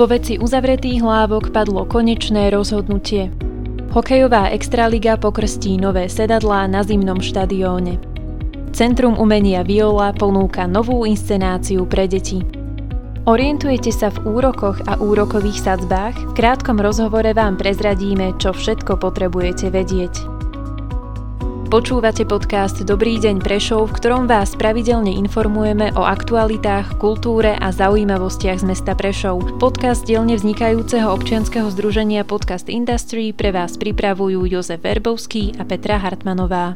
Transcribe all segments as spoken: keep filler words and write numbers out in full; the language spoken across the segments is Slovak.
Vo veci uzavretých hlávok padlo konečné rozhodnutie. Hokejová extraliga pokrstí nové sedadlá na zimnom štadióne. Centrum umenia Viola ponúka novú inscenáciu pre deti. Orientujete sa v úrokoch a úrokových sadzbách? V krátkom rozhovore vám prezradíme, čo všetko potrebujete vedieť. Počúvate podcast Dobrý deň Prešov, v ktorom vás pravidelne informujeme o aktualitách, kultúre a zaujímavostiach z mesta Prešov. Podcast dielne vznikajúceho občianskeho združenia Podcast Industry pre vás pripravujú Jozef Verbovský a Petra Hartmanová.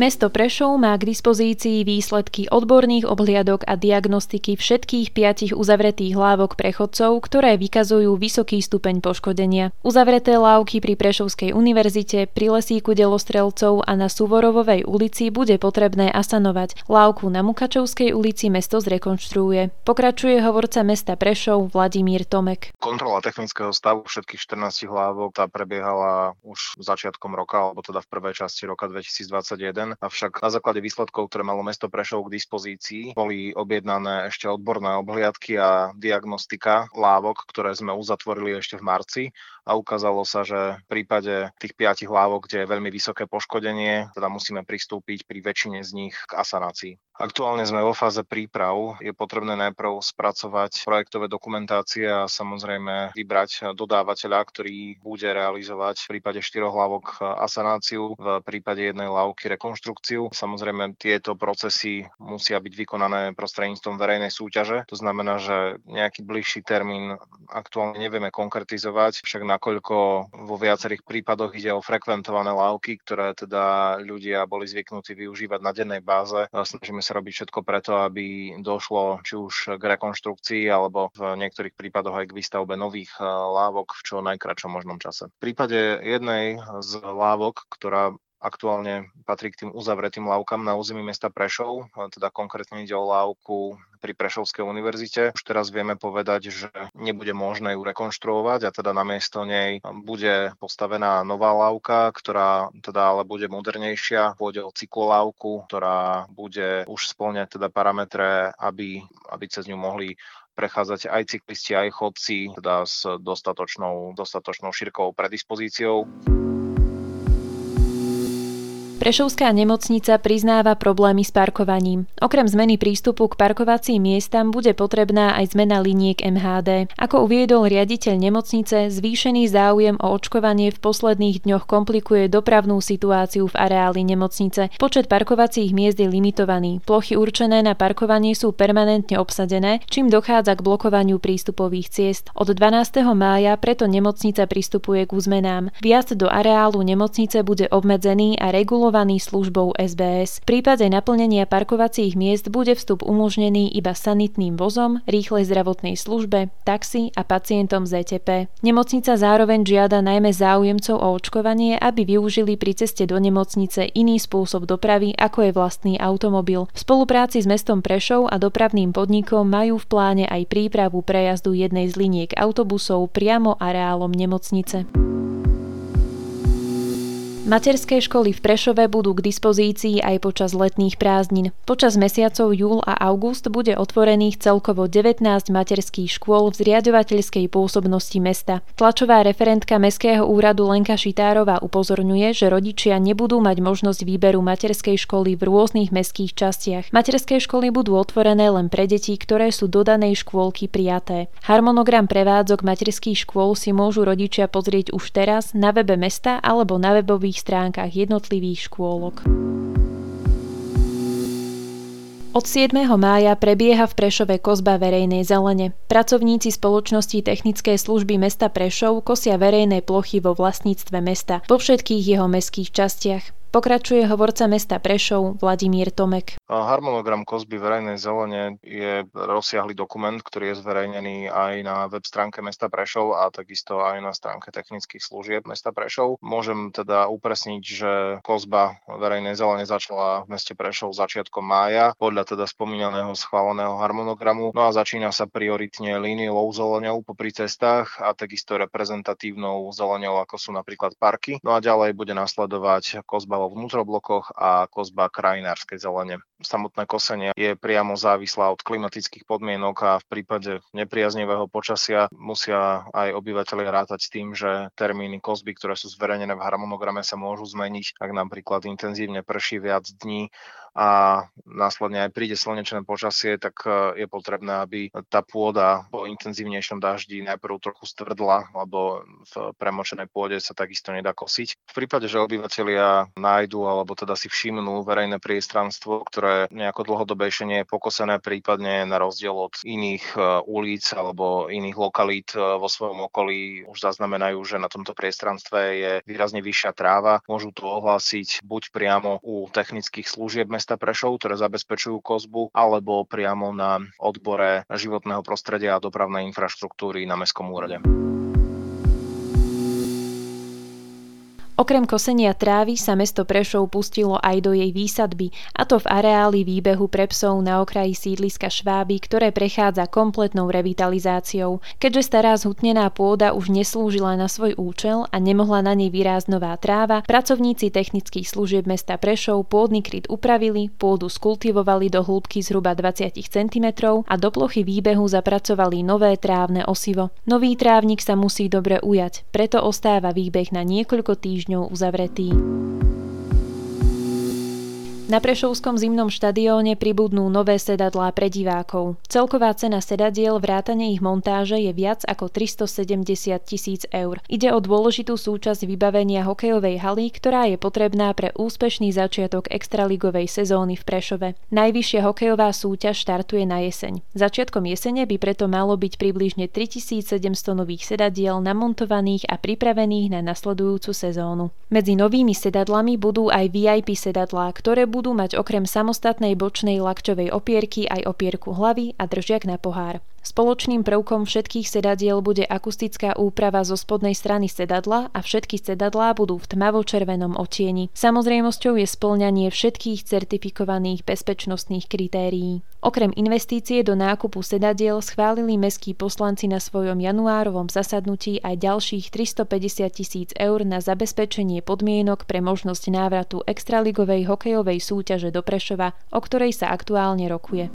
Mesto Prešov má k dispozícii výsledky odborných obhliadok a diagnostiky všetkých piatich uzavretých lávok prechodcov, ktoré vykazujú vysoký stupeň poškodenia. Uzavreté lávky pri Prešovskej univerzite, pri lesíku Delostrelcov a na Suvorovovej ulici bude potrebné asanovať. Lávku na Mukačovskej ulici mesto zrekonštruuje. Pokračuje hovorca mesta Prešov Vladimír Tomek. Kontrola technického stavu všetkých štrnástich lávok tá prebiehala už začiatkom roka, alebo teda v prvej časti roka dvetisícdvadsaťjeden. Avšak na základe výsledkov, ktoré malo mesto Prešov k dispozícii, boli objednané ešte odborné obhliadky a diagnostika lávok, ktoré sme uzatvorili ešte v marci, a ukázalo sa, že v prípade tých piatich lávok, kde je veľmi vysoké poškodenie, teda musíme pristúpiť pri väčšine z nich k asanácii. Aktuálne sme vo fáze príprav. Je potrebné najprv spracovať projektové dokumentácie a samozrejme vybrať dodávateľa, ktorý bude realizovať v prípade štyroch lávok asanáciu, v prípade jednej lávky rekonštrukciu. Samozrejme tieto procesy musia byť vykonané prostredníctvom verejnej súťaže. To znamená, že nejaký bližší termín aktuálne nevieme konkretizovať, však nakoľko vo viacerých prípadoch ide o frekventované lávky, ktoré teda ľudia boli zvyknutí využívať na dennej báze. Snažíme sa robiť všetko preto, aby došlo či už k rekonštrukcii alebo v niektorých prípadoch aj k výstavbe nových lávok v čo najkratšom možnom čase. V prípade jednej z lávok, ktorá aktuálne patrí k tým uzavretým lávkam na území mesta Prešov, teda konkrétne ide o lávku pri Prešovskej univerzite. Už teraz vieme povedať, že nebude možné ju rekonštruovať a teda namiesto nej bude postavená nová lávka, ktorá teda ale bude modernejšia. Pôjde o cyklolávku, ktorá bude už spĺňať teda parametre, aby, aby cez ňu mohli prechádzať aj cyklisti, aj chodci, teda s dostatočnou, dostatočnou šírkou predispozíciou. Prešovská nemocnica priznáva problémy s parkovaním. Okrem zmeny prístupu k parkovacím miestam bude potrebná aj zmena liniek em há dé. Ako uviedol riaditeľ nemocnice, zvýšený záujem o očkovanie v posledných dňoch komplikuje dopravnú situáciu v areáli nemocnice. Počet parkovacích miest je limitovaný. Plochy určené na parkovanie sú permanentne obsadené, čím dochádza k blokovaniu prístupových ciest. Od dvanásteho mája preto nemocnica pristupuje k zmenám. Vjazd do areálu nemocnice bude obmedzený a regulovaný službou es bé es. V prípade naplnenia parkovacích miest bude vstup umožnený iba sanitným vozom, rýchlej zdravotnej službe, taxi a pacientom zet té pé. Nemocnica zároveň žiada najmä záujemcov o očkovanie, aby využili pri ceste do nemocnice iný spôsob dopravy, ako je vlastný automobil. V spolupráci s mestom Prešov a dopravným podnikom majú v pláne aj prípravu prejazdu jednej z liniek autobusov priamo areálom nemocnice. Materské školy v Prešove budú k dispozícii aj počas letných prázdnin. Počas mesiacov júl a august bude otvorených celkovo devätnásť materských škôl v zriaďovateľskej pôsobnosti mesta. Tlačová referentka Mestského úradu Lenka Šitárova upozorňuje, že rodičia nebudú mať možnosť výberu materskej školy v rôznych mestských častiach. Materské školy budú otvorené len pre deti, ktoré sú do danej škôlky prijaté. Harmonogram prevádzok materských škôl si môžu rodičia pozrieť už teraz na webe mesta alebo na webových stránkach jednotlivých škôlok. Od siedmeho mája prebieha v Prešove kosba verejnej zelene. Pracovníci spoločnosti Technické služby mesta Prešov kosia verejné plochy vo vlastníctve mesta vo všetkých jeho mestských častiach. Pokračuje hovorca mesta Prešov Vladimír Tomek. Harmonogram kosby verejnej zelene je rozsiahly dokument, ktorý je zverejnený aj na web stránke mesta Prešov a takisto aj na stránke technických služieb mesta Prešov. Môžem teda upresniť, že kosba verejnej zelene začala v meste Prešov začiatkom mája podľa teda spomínaného schváleného harmonogramu. No a začína sa prioritne líniou zeleňou popri cestách a takisto reprezentatívnou zeleňou, ako sú napríklad parky. No a ďalej bude nasledovať kosba o vnútroblokoch a kozba krajinárskej zelene. Samotné kosenie je priamo závislá od klimatických podmienok a v prípade nepriaznivého počasia musia aj obyvateľia rátať s tým, že termíny kosby, ktoré sú zverejnené v harmonograme, sa môžu zmeniť, ak napríklad intenzívne prší viac dní a následne aj príde slnečné počasie, tak je potrebné, aby tá pôda po intenzívnejšom daždi najprv trochu stvrdla, lebo v premočenej pôde sa takisto nedá kosiť. V prípade, že obyvatelia nájdu alebo teda si všimnú verejné priestranstvo, ktoré nejako dlhodobejšie nie je pokosené, prípadne na rozdiel od iných ulic alebo iných lokalít vo svojom okolí už zaznamenajú, že na tomto priestranstve je výrazne vyššia tráva, môžu to ohlásiť buď priamo u technických služieb mesta Prešov, ktoré zabezpečujú kosbu, alebo priamo na odbore životného prostredia a dopravnej infraštruktúry na mestskom úrade. Okrem kosenia trávy sa mesto Prešov pustilo aj do jej výsadby, a to v areáli výbehu pre psov na okraji sídliska Šváby, ktoré prechádza kompletnou revitalizáciou. Keďže stará zhutnená pôda už neslúžila na svoj účel a nemohla na nej vyrásť nová tráva, pracovníci technických služieb mesta Prešov pôdny kryt upravili, pôdu skultivovali do hĺbky zhruba dvadsať centimetrov a do plochy výbehu zapracovali nové trávne osivo. Nový trávnik sa musí dobre ujať, preto ostáva výbeh na niekoľko týždňov uzavretý. Na Prešovskom zimnom štadióne pribudnú nové sedadlá pre divákov. Celková cena sedadiel vrátane ich montáže je viac ako tristosedemdesiat tisíc eur. Ide o dôležitú súčasť vybavenia hokejovej haly, ktorá je potrebná pre úspešný začiatok extraligovej sezóny v Prešove. Najvyššia hokejová súťaž štartuje na jeseň. Začiatkom jesene by preto malo byť približne tritisícsedemsto nových sedadiel namontovaných a pripravených na nasledujúcu sezónu. Medzi novými sedadlami budú aj vé í pé sedadlá, ktoré budú budú mať okrem samostatnej bočnej lakťovej opierky aj opierku hlavy a držiak na pohár. Spoločným prvkom všetkých sedadiel bude akustická úprava zo spodnej strany sedadla a všetky sedadlá budú v tmavo-červenom odtieni. Samozrejmosťou je spĺňanie všetkých certifikovaných bezpečnostných kritérií. Okrem investície do nákupu sedadiel schválili mestskí poslanci na svojom januárovom zasadnutí aj ďalších tristopäťdesiat tisíc eur na zabezpečenie podmienok pre možnosť návratu extraligovej hokejovej súťaže do Prešova, o ktorej sa aktuálne rokuje.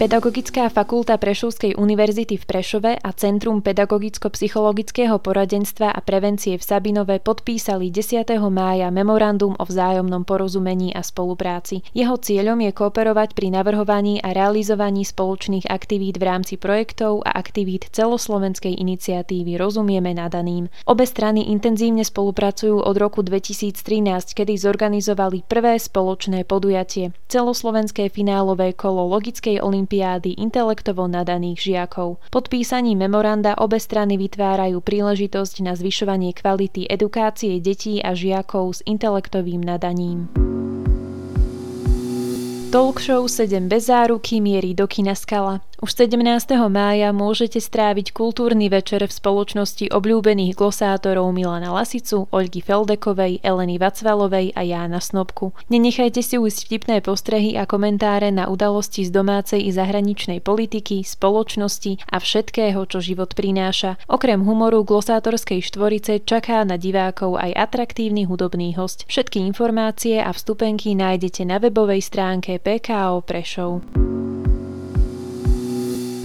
Pedagogická fakulta Prešovskej univerzity v Prešove a Centrum pedagogicko-psychologického poradenstva a prevencie v Sabinove podpísali desiateho mája memorandum o vzájomnom porozumení a spolupráci. Jeho cieľom je kooperovať pri navrhovaní a realizovaní spoločných aktivít v rámci projektov a aktivít celoslovenskej iniciatívy Rozumieme nadaným. Obe strany intenzívne spolupracujú od roku dvetisíctrinásť, kedy zorganizovali prvé spoločné podujatie – celoslovenské finálové kolo logickej olympiády Olympiády intelektovo nadaných žiakov. Podpísaním memoranda obe strany vytvárajú príležitosť na zvyšovanie kvality edukácie detí a žiakov s intelektovým nadaním. Talkshow sedem bez záruky mierí do kina Skala. Už sedemnásteho mája môžete stráviť kultúrny večer v spoločnosti obľúbených glosátorov Milana Lasicu, Oľgy Feldekovej, Eleny Vacvalovej a Jána Snopku. Nenechajte si ujsť vtipné postrehy a komentáre na udalosti z domácej i zahraničnej politiky, spoločnosti a všetkého, čo život prináša. Okrem humoru glosátorskej štvorice čaká na divákov aj atraktívny hudobný hosť. Všetky informácie a vstupenky nájdete na webovej stránke pé ká ó Prešov.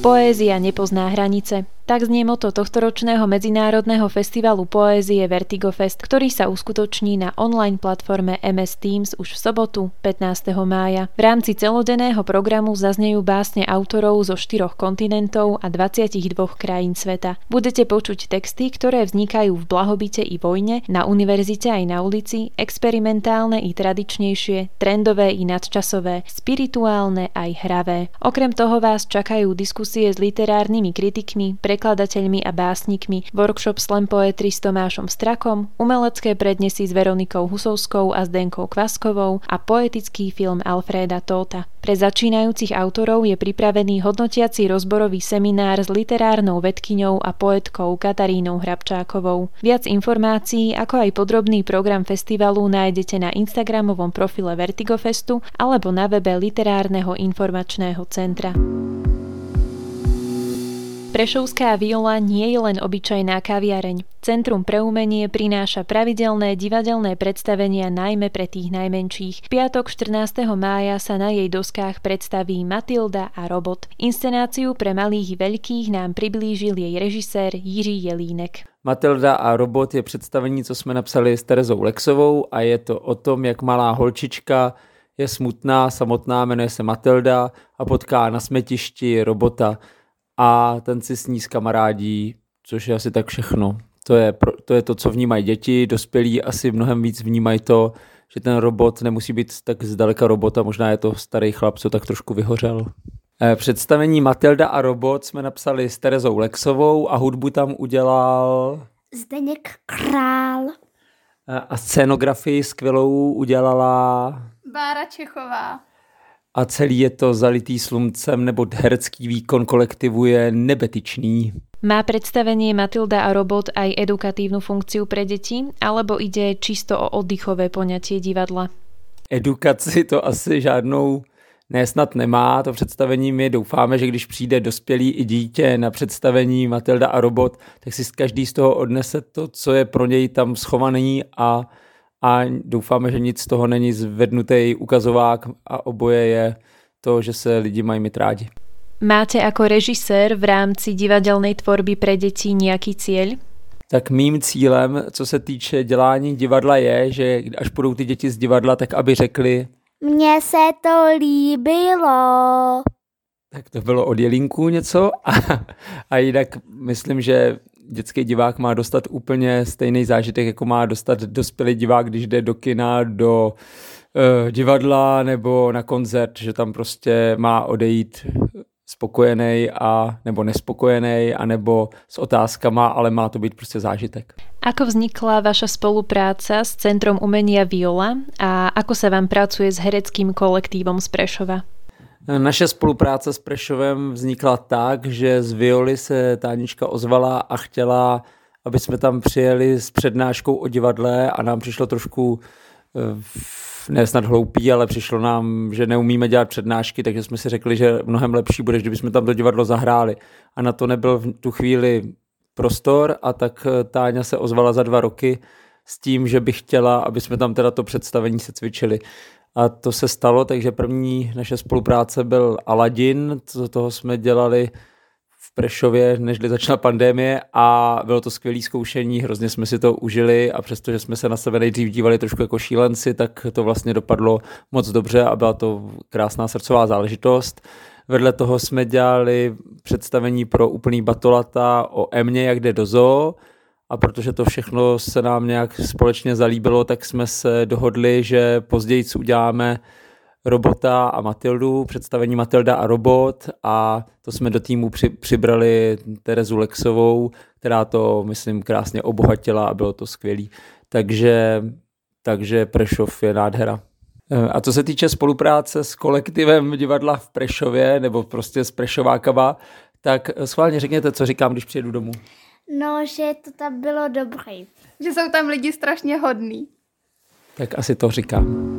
Poézia nepozná hranice. Tak znie moto tohtoročného medzinárodného festivalu poézie Vertigo Fest, ktorý sa uskutoční na online platforme em es Teams už v sobotu, pätnásteho mája. V rámci celodenného programu zaznejú básne autorov zo štyroch kontinentov a dvadsaťdva krajín sveta. Budete počuť texty, ktoré vznikajú v blahobite i vojne, na univerzite aj na ulici, experimentálne i tradičnejšie, trendové i nadčasové, spirituálne aj hravé. Okrem toho vás čakajú diskusie s literárnymi kritikmi, pre prekladateľmi a básnikmi, workshop slam poetry s Tomášom Strakom, umelecké prednesy s Veronikou Husovskou a Zdenkou Kvaskovou a poetický film Alfréda Tóta. Pre začínajúcich autorov je pripravený hodnotiaci rozborový seminár s literárnou vedkyňou a poetkou Katarínou Hrabčákovou. Viac informácií, ako aj podrobný program festivalu nájdete na instagramovom profile Vertigo Festu alebo na webe Literárneho informačného centra. Prešovská Viola nie je len obyčajná kaviareň. Centrum pre umenie prináša pravidelné divadelné predstavenia najmä pre tých najmenších. V piatok štrnásteho mája sa na jej doskách predstaví Matilda a robot. Inscenáciu pre malých i veľkých nám priblížil jej režisér Jiří Jelínek. Matilda a robot je představení, co jsme napsali s Terezou Lexovou, a je to o tom, jak malá holčička je smutná, samotná, jmenuje se Matilda a potká na smetišti robota a ten si s ní zkamarádí, což je asi tak všechno. To je, to je to, co vnímají děti, dospělí asi mnohem víc vnímají to, že ten robot nemusí být tak zdaleka robota, možná je to starý chlap, co tak trošku vyhořel. Představení Matilda a robot jsme napsali s Terezou Lexovou a hudbu tam udělal Zdeněk Král. A scénografii skvělou udělala Bára Čechová. A celý je to zalitý sluncem, nebo herecký výkon kolektivu je nebetyčný. Má predstavenie Matilda a robot aj edukatívnu funkciu pre deti, alebo ide čisto o oddychové poňatie divadla? Edukaci to asi žádnou nesnad nemá. To představení my doufáme, že když přijde dospělý i dítě na představení Matilda a robot, tak si každý z toho odnese to, co je pro něj tam schovaný, a a doufáme, že nic z toho není zvednutý ukazovák a oboje je to, že se lidi mají mít rádi. Máte ako režisér v rámci divadelnej tvorby pre deti nějaký cieľ? Tak mým cílem, co se týče dělání divadla, je, že až budou ty děti z divadla, tak aby řekli: mně se to líbilo. Tak to bylo od Jelinku něco. A, a jinak myslím, že dětský divák má dostat úplně stejný zážitek, jako má dostat dospělý divák, když jde do kina, do uh, divadla nebo na koncert, že tam prostě má odejít spokojenej a, nebo nespokojenej a nebo s otázkama, ale má to být prostě zážitek. Ako vznikla vaša spolupráca s Centrom umenia Viola a ako se vám pracuje s hereckým kolektívom z Prešova? Naše spolupráce s Prešovem vznikla tak, že z Violy se Tánička ozvala a chtěla, aby jsme tam přijeli s přednáškou o divadle, a nám přišlo trošku, ne snad hloupý, ale přišlo nám, že neumíme dělat přednášky, takže jsme si řekli, že mnohem lepší bude, kdyby jsme tam to divadlo zahráli. A na to nebyl v tu chvíli prostor, a tak Táňa se ozvala za dva roky s tím, že by chtěla, aby jsme tam teda to představení se cvičili. A to se stalo, takže první naše spolupráce byl Aladin, to, toho jsme dělali v Prešově, nežli začala pandémie, a bylo to skvělé zkoušení, hrozně jsme si to užili, a přestože jsme se na sebe nejdřív dívali trošku jako šílenci, tak to vlastně dopadlo moc dobře a byla to krásná srdcová záležitost. Vedle toho jsme dělali představení pro úplný batolata o Emě, jak jde do zoo, a protože to všechno se nám nějak společně zalíbilo, tak jsme se dohodli, že později uděláme robota a Matildu, představení Matilda a robot, a to jsme do týmu při, přibrali Terezu Lexovou, která to, myslím, krásně obohatila a bylo to skvělý. Takže, takže Prešov je nádhera. A co se týče spolupráce s kolektivem divadla v Prešově, nebo prostě s Prešovákama, tak schválně řekněte, co říkám, když přijedu domů. No, že to tam bylo dobré. Že jsou tam lidi strašně hodní. Tak asi to říkám.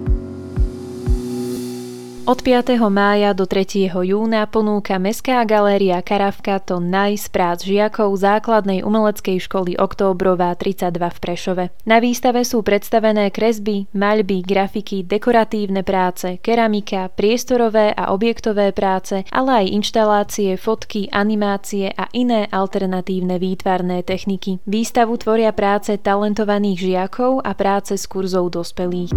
Od piateho mája do tretieho júna ponúka Mestská galéria Karafka to naj z prác žiakov Základnej umeleckej školy Októbrová tridsaťdva v Prešove. Na výstave sú predstavené kresby, maľby, grafiky, dekoratívne práce, keramika, priestorové a objektové práce, ale aj inštalácie, fotky, animácie a iné alternatívne výtvarné techniky. Výstavu tvoria práce talentovaných žiakov a práce z kurzov dospelých.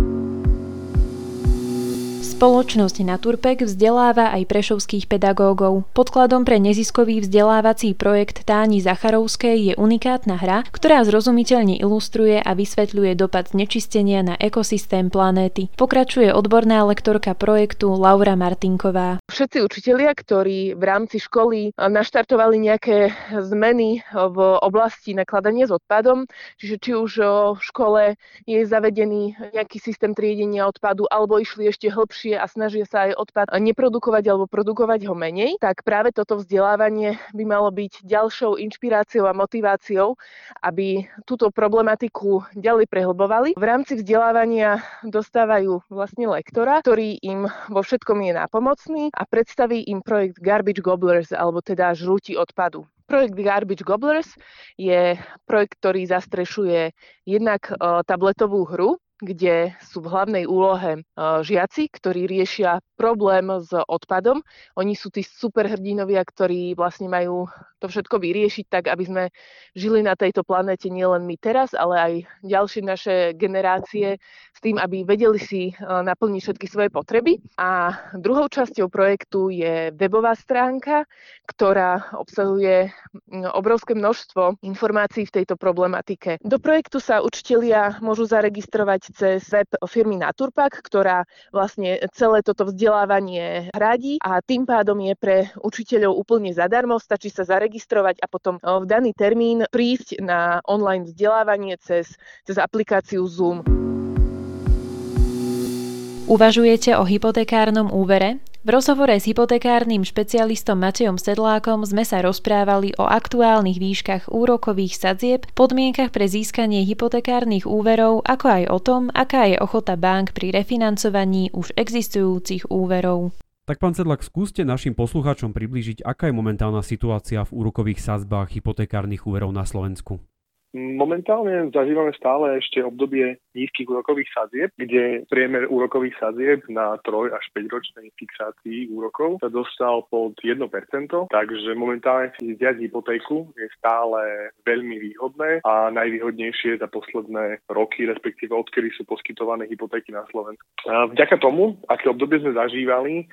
Spoločnosť Naturpek vzdeláva aj prešovských pedagógov. Podkladom pre neziskový vzdelávací projekt Táni Zacharovskej je unikátna hra, ktorá zrozumiteľne ilustruje a vysvetľuje dopad znečistenia na ekosystém planéty. Pokračuje odborná lektorka projektu Laura Martinková. Všetci učitelia, ktorí v rámci školy naštartovali nejaké zmeny v oblasti nakladania s odpadom, čiže či už v škole je zavedený nejaký systém triedenia odpadu, alebo išli ešte hlbšie a snažia sa aj odpad neprodukovať alebo produkovať ho menej, tak práve toto vzdelávanie by malo byť ďalšou inšpiráciou a motiváciou, aby túto problematiku ďalej prehlbovali. V rámci vzdelávania dostávajú vlastne lektora, ktorý im vo všetkom je nápomocný a predstaví im projekt Garbage Gobblers, alebo teda žrúti odpadu. Projekt Garbage Gobblers je projekt, ktorý zastrešuje jednak tabletovú hru, kde sú v hlavnej úlohe žiaci, ktorí riešia problém s odpadom. Oni sú tí superhrdinovia, ktorí vlastne majú to všetko vyriešiť tak, aby sme žili na tejto planéte nielen my teraz, ale aj ďalšie naše generácie s tým, aby vedeli si naplniť všetky svoje potreby. A druhou časťou projektu je webová stránka, ktorá obsahuje obrovské množstvo informácií v tejto problematike. Do projektu sa učitelia môžu zaregistrovať cez web firmy Naturpek, ktorá vlastne celé toto vzdelávanie hradí a tým pádom je pre učiteľov úplne zadarmo. Stačí sa zaregistrovať a potom v daný termín prísť na online vzdelávanie cez, cez aplikáciu Zoom. Uvažujete o hypotekárnom úvere? V rozhovore s hypotekárnym špecialistom Matejom Sedlákom sme sa rozprávali o aktuálnych výškach úrokových sadzieb, podmienkach pre získanie hypotekárnych úverov, ako aj o tom, aká je ochota bank pri refinancovaní už existujúcich úverov. Tak pán Sedlák, skúste našim poslucháčom priblížiť, aká je momentálna situácia v úrokových sadzbách hypotekárnych úverov na Slovensku. Momentálne zažívame stále ešte obdobie nízkych úrokových sadzieb, kde priemer úrokových sadzieb na tri až päť ročnej fixácii úrokov sa dostal pod jedno percento, takže momentálne si vziať hypotéku je stále veľmi výhodné a najvýhodnejšie za posledné roky, respektíve odkedy sú poskytované hypotéky na Slovensku. A vďaka tomu, aké obdobie sme zažívali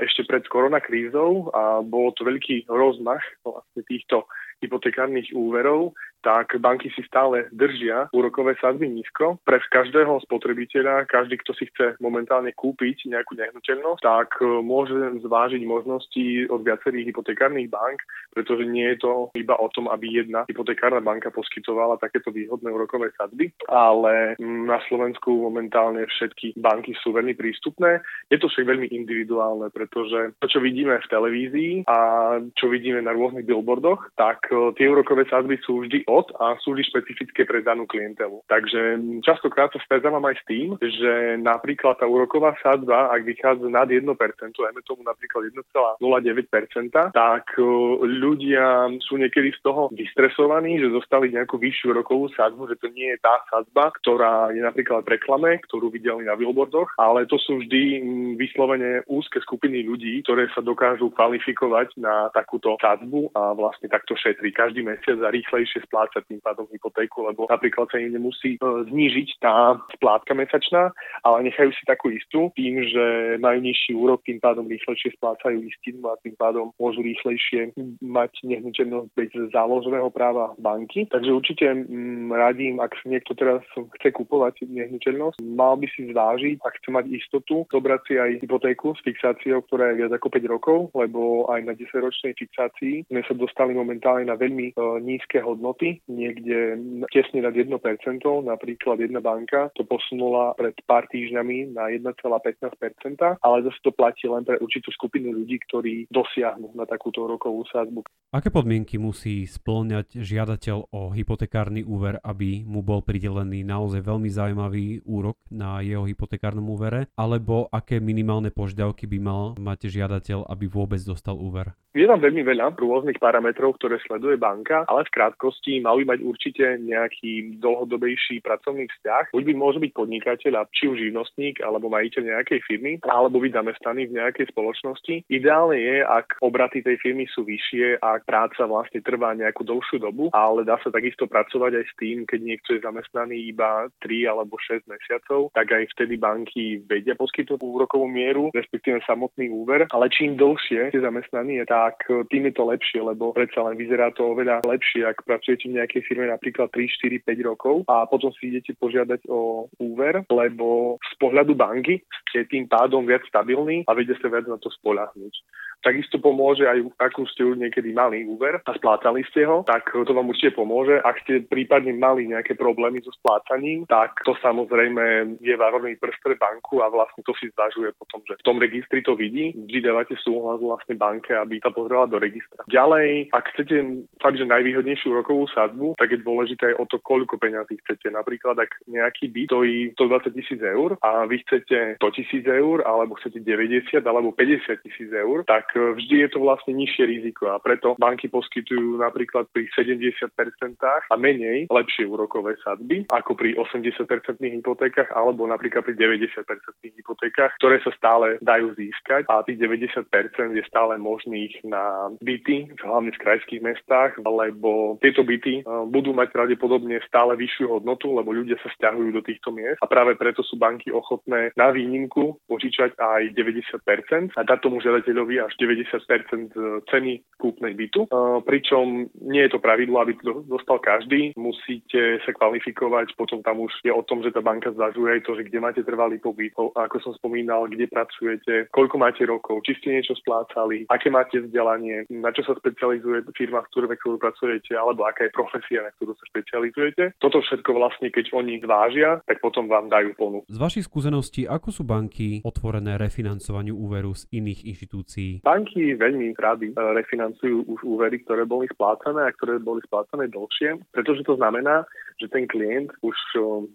ešte pred koronakrízou a bolo to veľký rozmach vlastne týchto hypotekárnych úverov, tak banky si stále držia úrokové sadzby nízko. Pre každého spotrebiteľa, každý, kto si chce momentálne kúpiť nejakú nehnuteľnosť, tak môže zvážiť možnosti od viacerých hypotekárnych bank, pretože nie je to iba o tom, aby jedna hypotekárna banka poskytovala takéto výhodné úrokové sadzby, ale na Slovensku momentálne všetky banky sú veľmi prístupné. Je to však veľmi individuálne, pretože to, čo vidíme v televízii a čo vidíme na rôznych billboardoch, tak tie úrokové sadzby sú vždy od a sú vždy špecifické pre danú klientelu. Takže častokrát sa stretávam aj s tým, že napríklad tá úroková sadzba, ak vychádza nad jedno percento, ajme tomu napríklad jeden celá nula deväť percenta, tak ľudia sú niekedy z toho vystresovaní, že dostali nejakú vyššiu úrokovú sadzbu, že to nie je tá sadzba, ktorá je napríklad v reklame, ktorú videli na billboardoch, ale to sú vždy vyslovene úzke skupiny ľudí, ktoré sa dokážu kvalifikovať na takúto sadzbu a vlastne takto šetri každý mesiac a rýchlejšie splácať tým pádom hypotéku, lebo napríklad sa im nemusí e, znížiť tá splátka mesačná, ale nechajú si takú istú tým, že majú nižší úrok, tým pádom rýchlejšie splácajú istinu a tým pádom môžu rýchlejšie mať nehnuteľnosť bez záložného práva banky. Takže určite m, radím, ak niekto teraz chce kupovať nehnuteľnosť, mal by si zvážiť, ak chce mať istotu, zobrať si aj hypotéku s fixáciou, ktorá je viac ako päť rokov, lebo aj na desaťročnej fixácii sme sa dostali momentálne na veľmi e, nízke hodnoty, niekde tesne nad jedno percento, napríklad jedna banka to posunula pred pár týždňami na jeden celá pätnásť percenta, ale zase to platí len pre určitú skupinu ľudí, ktorí dosiahnu na takúto úrokovú sadzbu. Aké podmienky musí spĺňať žiadateľ o hypotekárny úver, aby mu bol pridelený naozaj veľmi zaujímavý úrok na jeho hypotekárnom úvere, alebo aké minimálne požiadavky by mal mať žiadateľ, aby vôbec dostal úver? Je tam veľmi veľa rôznych parametrov, ktoré sleduje banka, ale v krátkosti mal by mať určite nejaký dlhodobejší pracovný vzťah. Buď by môže byť podnikateľ, či už živnostník, alebo majiteľ nejakej firmy, alebo byť zamestnaný v nejakej spoločnosti. Ideálne je, ak obraty tej firmy sú vyššie a práca vlastne trvá nejakú dlhšiu dobu, ale dá sa takisto pracovať aj s tým, keď niekto je zamestnaný iba tri alebo šesť mesiacov, tak aj vtedy banky vedia poskytnúť úrokovú mieru, respektíve samotný úver, ale čím dlhšie ste zamestnaní, tak tým je to lepšie, lebo predsa len vyzerá to oveľa lepšie, ak pracujete v nejakej firme napríklad tri, štyri, päť rokov a potom si idete požiadať o úver, lebo z pohľadu banky ste tým pádom viac stabilní a vedia sa viac na to spoľahnúť. Takisto pomôže aj, akú ste už niekedy mali úver a splácali ste ho, tak to vám určite pomôže. Ak ste prípadne mali nejaké problémy so splácaním, tak to samozrejme je varovný prst pre banku a vlastne to si zvažuje potom, že v tom registri to vidí, vždy dávate súhlas vlastne banke, aby sa pozrela do registra. Ďalej, ak chcete fakt, že najvýhodnejšiu úrokovú sadzbu, tak je dôležité aj o to, koľko peňazí chcete. Napríklad, ak nejaký byt stojí stodvadsať tisíc eur a vy chcete sto tisíc eur, alebo chcete deväťdesiat alebo päťdesiat tisíc eur, tak tak vždy je to vlastne nižšie riziko a preto banky poskytujú napríklad pri sedemdesiat percent a menej lepšie úrokové sadzby ako pri osemdesiat percent hypotékach alebo napríklad pri deväťdesiat percent hypotékach, ktoré sa stále dajú získať a tých deväťdesiat percent je stále možných na byty, hlavne v krajských mestách, lebo tieto byty budú mať pravdepodobne stále vyššiu hodnotu, lebo ľudia sa sťahujú do týchto miest a práve preto sú banky ochotné na výnimku požičať aj deväťdesiat percent a dať tomu žiadateľovi až deväťdesiat percent ceny kúpnej bytu. Pričom nie je to pravidlo, aby to dostal každý. Musíte sa kvalifikovať, potom tam už je o tom, že tá banka zvažuje aj to, že kde máte trvalý pobyt, ako som spomínal, kde pracujete, koľko máte rokov, či ste niečo splácali, aké máte vzdelanie, na čo sa specializuje firma, v ktorej ktorú pracujete, alebo aká je profesia, na ktorú sa špecializujete. Toto všetko vlastne, keď oni zvážia, tak potom vám dajú ponuku. Z vašich skúseností, ako sú banky otvorené refinancovaniu úveru z iných inštitúcií? Banky veľmi rady refinancujú už úvery, ktoré boli splácané a ktoré boli splácané dlhšie, pretože to znamená, že ten klient už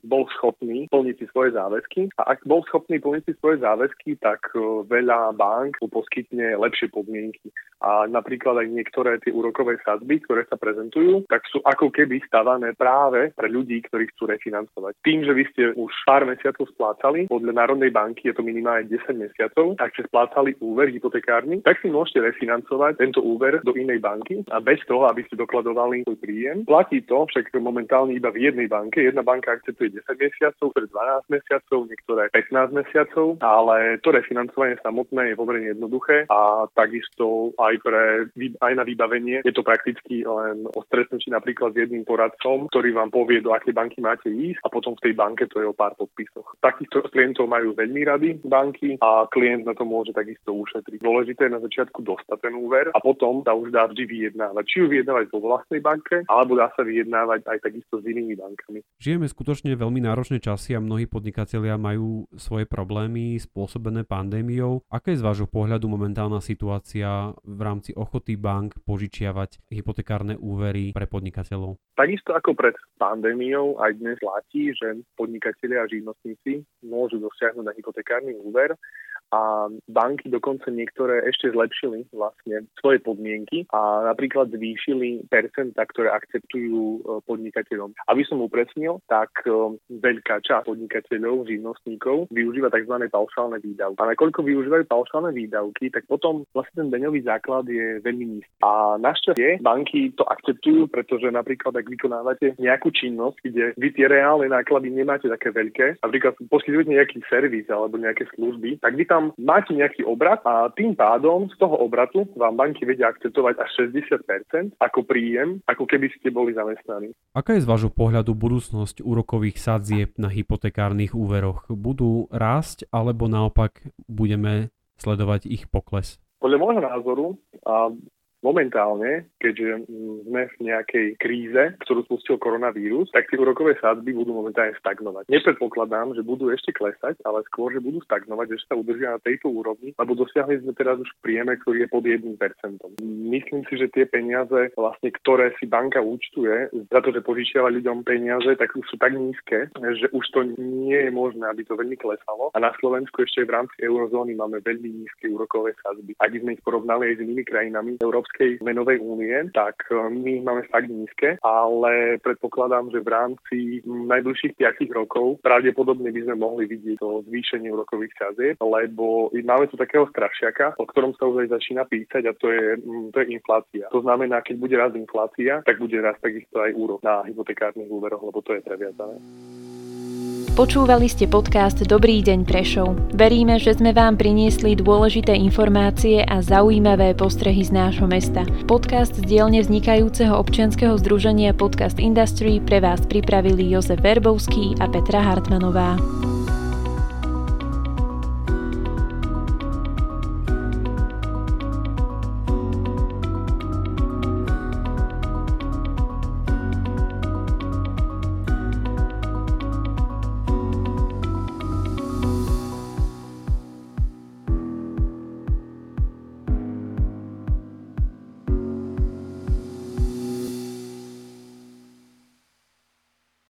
bol schopný plniť si svoje záväzky a ak bol schopný plniť si svoje záväzky, tak veľa bank mu poskytne lepšie podmienky. A napríklad aj niektoré tie úrokové sadzby, ktoré sa prezentujú, tak sú ako keby stavané práve pre ľudí, ktorí chcú refinancovať. Tým, že vy ste už pár mesiacov splácali, podľa Národnej banky je to minimálne desať mesiacov, ak ste splácali úver hypotekárny, tak si môžete refinancovať tento úver do inej banky a bez toho, aby ste dokladovali svoj príjem. Platí to však momentálne iba v jednej banke. Jedna banka akceptuje desať mesiacov, pre dvanásť mesiacov, niektoré pätnásť mesiacov, ale to refinancovanie samotné je pomerne jednoduché a takisto aj, pre, aj na vybavenie je to prakticky len o stretnutí napríklad s jedným poradcom, ktorý vám povie, do akej banky máte ísť a potom v tej banke to je o pár podpisoch. Takýchto klientov majú veľmi rady banky a klient na to môže takisto ušetriť. Dôležité je na začiatku dostať ten úver a potom sa už dá vždy vyjednávať. Či ju vyjednávať vo vlastnej banke, alebo dá sa vyjednávať aj takisto s inými bankami. Žijeme skutočne veľmi náročné časy a mnohí podnikatelia majú svoje problémy spôsobené pandémiou. Aká je z vášho pohľadu momentálna situácia v rámci ochoty bank požičiavať hypotekárne úvery pre podnikateľov? Takisto ako pred pandémiou aj dnes platí, že podnikatelia a živnostníci môžu dosiahnuť na hypotekárny úver a banky dokonca niektoré ešte zlepšili vlastne svoje podmienky a napríklad zvýšili percentá, ktoré akceptujú podnikateľom. Aby som upresnil, tak veľká časť podnikateľov, živnostníkov využíva tzv. Paušálne výdavky. A nakoľko využívajú paušálne výdavky, tak potom vlastne ten daňový základ je veľmi nízky. A našťastie banky to akceptujú, pretože napríklad ak vykonávate nejakú činnosť, kde vy tie reálne náklady nemáte také veľké, napríklad poskytujete nejaký servis alebo nejaké služby, tak vy tam máte nejaký obrat a tým pádom z toho obratu vám banky vedia akceptovať až šesťdesiat percent ako príjem, ako keby ste boli zamestnaní. Aká je z vášho pohľadu budúcnosť úrokových sadzieb na hypotekárnych úveroch? Budú rásť alebo naopak budeme sledovať ich pokles? Podľa môjho názoru a momentálne, keďže sme v nejakej kríze, ktorú spustil koronavírus, tak tie úrokové sadzby budú momentálne stagnovať. Nepredpokladám, že budú ešte klesať, ale skôr, že budú stagnovať, že sa udržia na tejto úrovni, lebo dosiahli sme teraz už príjem, ktorý je pod jedno percento. Myslím si, že tie peniaze, vlastne, ktoré si banka účtuje za to, že požičiava ľuďom peniaze, tak už sú tak nízke, že už to nie je možné, aby to veľmi klesalo. A na Slovensku ešte v rámci eurozóny máme veľmi nízke úrokové sadzby. Ak sme ich porovnali aj s inými krajinami Európskej menovej únie, tak my máme fakt nízke, ale predpokladám, že v rámci najbližších päť rokov pravdepodobne by sme mohli vidieť to zvýšenie úrokových sadzieb, lebo máme tu takého strašiaka, o ktorom sa už aj začína písať a to je, to je inflácia. To znamená, keď bude rast inflácia, tak bude rast takisto aj úrok na hypotekárnych úveroch, lebo to je previazané. Počúvali ste podcast Dobrý deň Prešov. Veríme, že sme vám priniesli dôležité informácie a zaujímavé postrehy z nášho mesta. Podcast z dielne vznikajúceho občianskeho združenia Podcast Industry pre vás pripravili Jozef Verbovský a Petra Hartmanová.